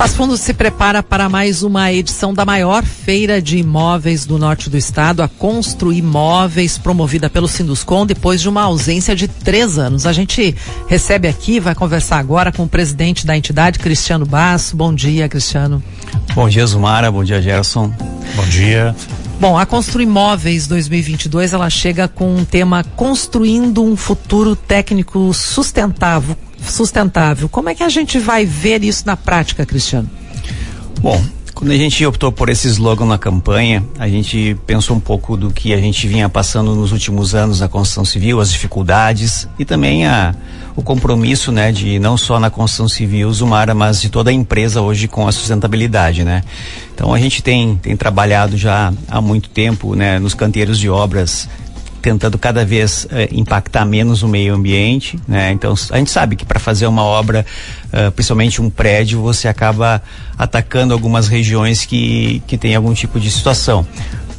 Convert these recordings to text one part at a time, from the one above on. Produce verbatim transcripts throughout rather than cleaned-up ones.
Passo Fundo se prepara para mais uma edição da maior feira de imóveis do norte do estado, a Constru Imóveis, promovida pelo Sinduscon, depois de uma ausência de três anos. A gente recebe aqui, vai conversar agora com o presidente da entidade, Cristiano Basso. Bom dia, Cristiano. Bom dia, Zumara. Bom dia, Gerson. Bom dia. Bom, a Constru Imóveis dois mil e vinte e dois, ela chega com um tema: construindo um futuro técnico sustentável. sustentável. Como é que a gente vai ver isso na prática, Cristiano? Bom, quando a gente optou por esse slogan na campanha, a gente pensou um pouco do que a gente vinha passando nos últimos anos na construção civil, as dificuldades e também a, o compromisso, né, de não só na construção civil, Zumara, mas de toda a empresa hoje com a sustentabilidade, né? Então a gente tem, tem trabalhado já há muito tempo, né, nos canteiros de obras, tentando cada vez eh, impactar menos o meio ambiente, né? Então a gente sabe que para fazer uma obra, uh, principalmente um prédio, você acaba atacando algumas regiões que que tem algum tipo de situação.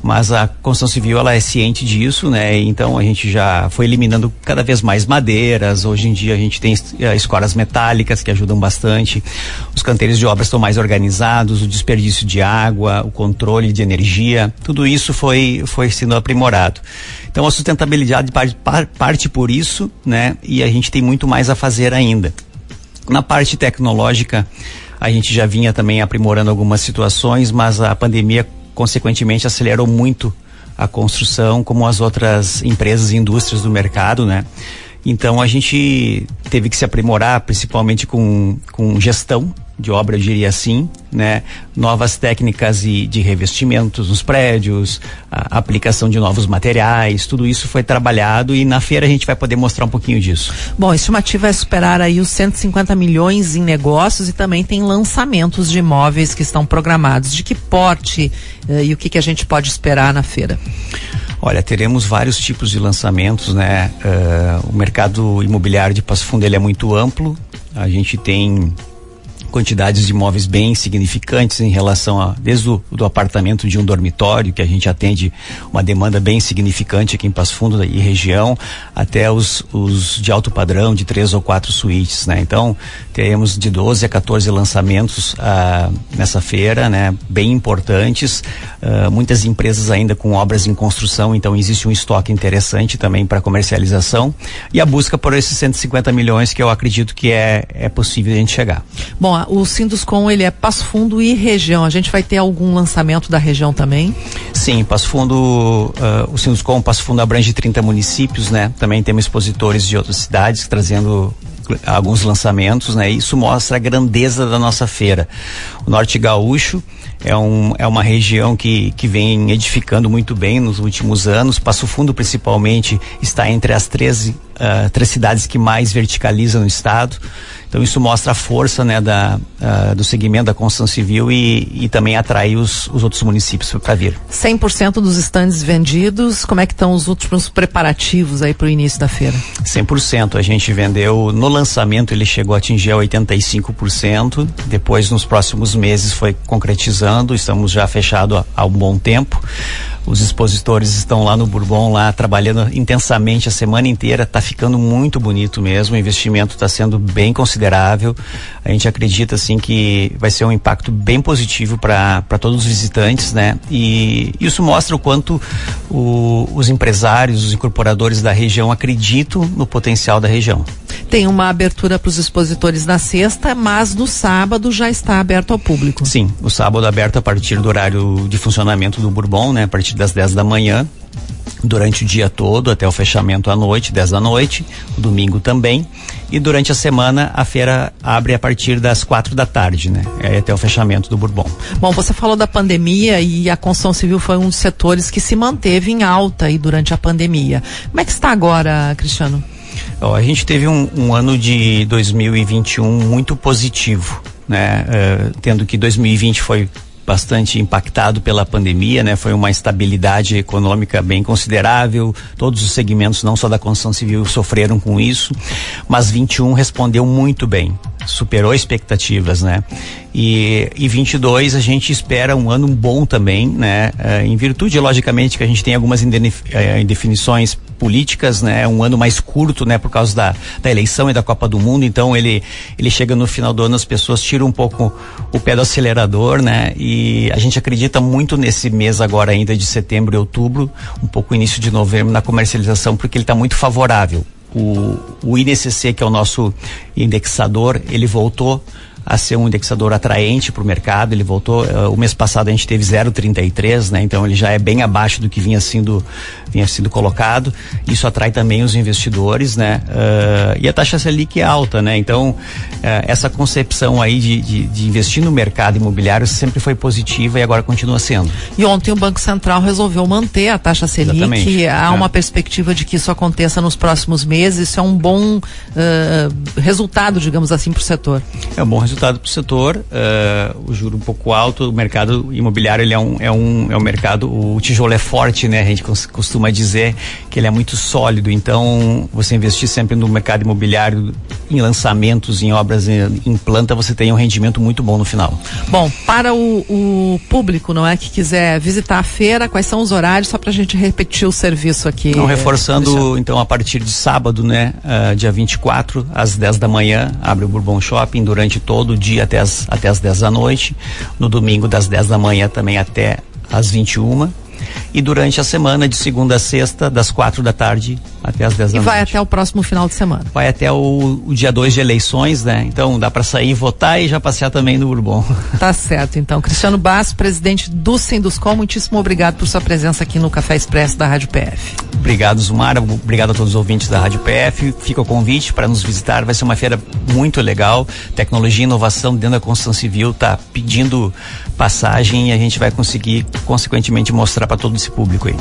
Mas a construção civil, ela é ciente disso, né? Então a gente já foi eliminando cada vez mais madeiras. Hoje em dia a gente tem escoras metálicas que ajudam bastante. Os canteiros de obras estão mais organizados, o desperdício de água, o controle de energia, tudo isso foi foi sendo aprimorado. Então a sustentabilidade parte, parte por isso, né? E a gente tem muito mais a fazer ainda. Na parte tecnológica, a gente já vinha também aprimorando algumas situações, mas a pandemia consequentemente acelerou muito a construção, como as outras empresas e indústrias do mercado, né? Então a gente teve que se aprimorar, principalmente com, com gestão de obra, eu diria assim, né? Novas técnicas e, de revestimentos nos prédios, a aplicação de novos materiais, tudo isso foi trabalhado e na feira a gente vai poder mostrar um pouquinho disso. Bom, a estimativa é superar aí os cento e cinquenta milhões em negócios e também tem lançamentos de imóveis que estão programados. De que porte eh, e o que que a gente pode esperar na feira? Olha, teremos vários tipos de lançamentos, né? Uh, o mercado imobiliário de Passo Fundo, ele é muito amplo. A gente tem quantidades de imóveis bem significantes em relação a, desde o do apartamento de um dormitório, que a gente atende uma demanda bem significante aqui em Passo Fundo e região, até os, os de alto padrão, de três ou quatro suítes, né? Então, teremos de doze a quatorze lançamentos ah, nessa feira, né? Bem importantes, ah, muitas empresas ainda com obras em construção, então existe um estoque interessante também para comercialização e a busca por esses cento e cinquenta milhões que eu acredito que é, é possível a gente chegar. Bom, o Sinduscon, ele é Passo Fundo e região. A gente vai ter algum lançamento da região também? Sim, Passo Fundo, uh, o Sinduscon, Passo Fundo abrange trinta municípios, né? Também temos expositores de outras cidades trazendo alguns lançamentos, né? Isso mostra a grandeza da nossa feira. O Norte Gaúcho é, um, é uma região que, que vem edificando muito bem nos últimos anos. Passo Fundo, principalmente, está entre as treze Uh, três cidades que mais verticalizam o estado, então isso mostra a força, né, da, uh, do segmento da construção civil e, e também atrai os, os outros municípios para vir. cem por cento dos estandes vendidos. Como é que estão os últimos preparativos aí para o início da feira? cem por cento, a gente vendeu no lançamento, ele chegou a atingir oitenta e cinco por cento, depois nos próximos meses foi concretizando, estamos já fechado há um bom tempo. Os expositores estão lá no Bourbon, lá trabalhando intensamente a semana inteira, tá ficando muito bonito mesmo, o investimento está sendo bem considerável. A gente acredita assim que vai ser um impacto bem positivo para para todos os visitantes, né? E isso mostra o quanto o, os empresários, os incorporadores da região acreditam no potencial da região. Tem uma abertura para os expositores na sexta, mas no sábado já está aberto ao público. Sim, o sábado aberto a partir do horário de funcionamento do Bourbon, né? A partir das dez da manhã, durante o dia todo, até o fechamento à noite, dez da noite, domingo também. E durante a semana, a feira abre a partir das quatro da tarde, né? É até o fechamento do Bourbon. Bom, você falou da pandemia e a construção civil foi um dos setores que se manteve em alta aí durante a pandemia. Como é que está agora, Cristiano? Ó, a gente teve um, um ano de dois mil e vinte e um muito positivo, né? Uh, tendo que dois mil e vinte foi bastante impactado pela pandemia, né? Foi uma estabilidade econômica bem considerável, todos os segmentos, não só da construção civil, sofreram com isso, mas vinte e um respondeu muito bem, superou expectativas, né? E, e vinte e dois a gente espera um ano bom também, né? Uh, em virtude, logicamente, que a gente tem algumas indefinições políticas, né? Um ano mais curto, né? Por causa da, da eleição e da Copa do Mundo, então ele, ele chega no final do ano, as pessoas tiram um pouco o pé do acelerador, né? E a gente acredita muito nesse mês agora ainda de setembro e outubro, um pouco início de novembro na comercialização, porque ele está muito favorável. O, o I N C C, que é o nosso indexador, ele voltou a ser um indexador atraente para o mercado, ele voltou, uh, o mês passado a gente teve zero vírgula trinta e três, né? Então ele já é bem abaixo do que vinha sendo, vinha sendo colocado, isso atrai também os investidores, né? Uh, e a taxa Selic é alta, né? Então uh, essa concepção aí de, de, de investir no mercado imobiliário sempre foi positiva e agora continua sendo. E ontem o Banco Central resolveu manter a taxa Selic. Exatamente. Há é. uma perspectiva de que isso aconteça nos próximos meses, isso é um bom uh, resultado, digamos assim, para o setor. É um bom resultado resultado para o setor, uh, o juro um pouco alto, o mercado imobiliário ele é um, é um, é um mercado, o tijolo é forte, né? A gente costuma dizer que ele é muito sólido, então você investir sempre no mercado imobiliário, em lançamentos, em obras em, em planta, você tem um rendimento muito bom no final. Bom, para o, o público, não é, que quiser visitar a feira, quais são os horários, só para a gente repetir o serviço aqui. Então, reforçando, então, a partir de sábado, né, uh, dia vinte e quatro, às dez da manhã, abre o Bourbon Shopping, durante todo todo dia até as, até as dez da noite, no domingo das dez da manhã também até as vinte e uma, e durante a semana de segunda a sexta das quatro da tarde até as dez da noite. E vai até o próximo final de semana. Vai até o, o dia dois de eleições, né? Então dá para sair, votar e já passear também no Bourbon. Tá certo, então. Cristiano Basso, presidente do Sinduscon, muitíssimo obrigado por sua presença aqui no Café Expresso da Rádio P F. Obrigado, Zumara. Obrigado a todos os ouvintes da Rádio P F. Fica o convite para nos visitar. Vai ser uma feira muito legal. Tecnologia e inovação dentro da construção civil tá pedindo passagem e a gente vai conseguir, consequentemente, mostrar para todo esse público aí.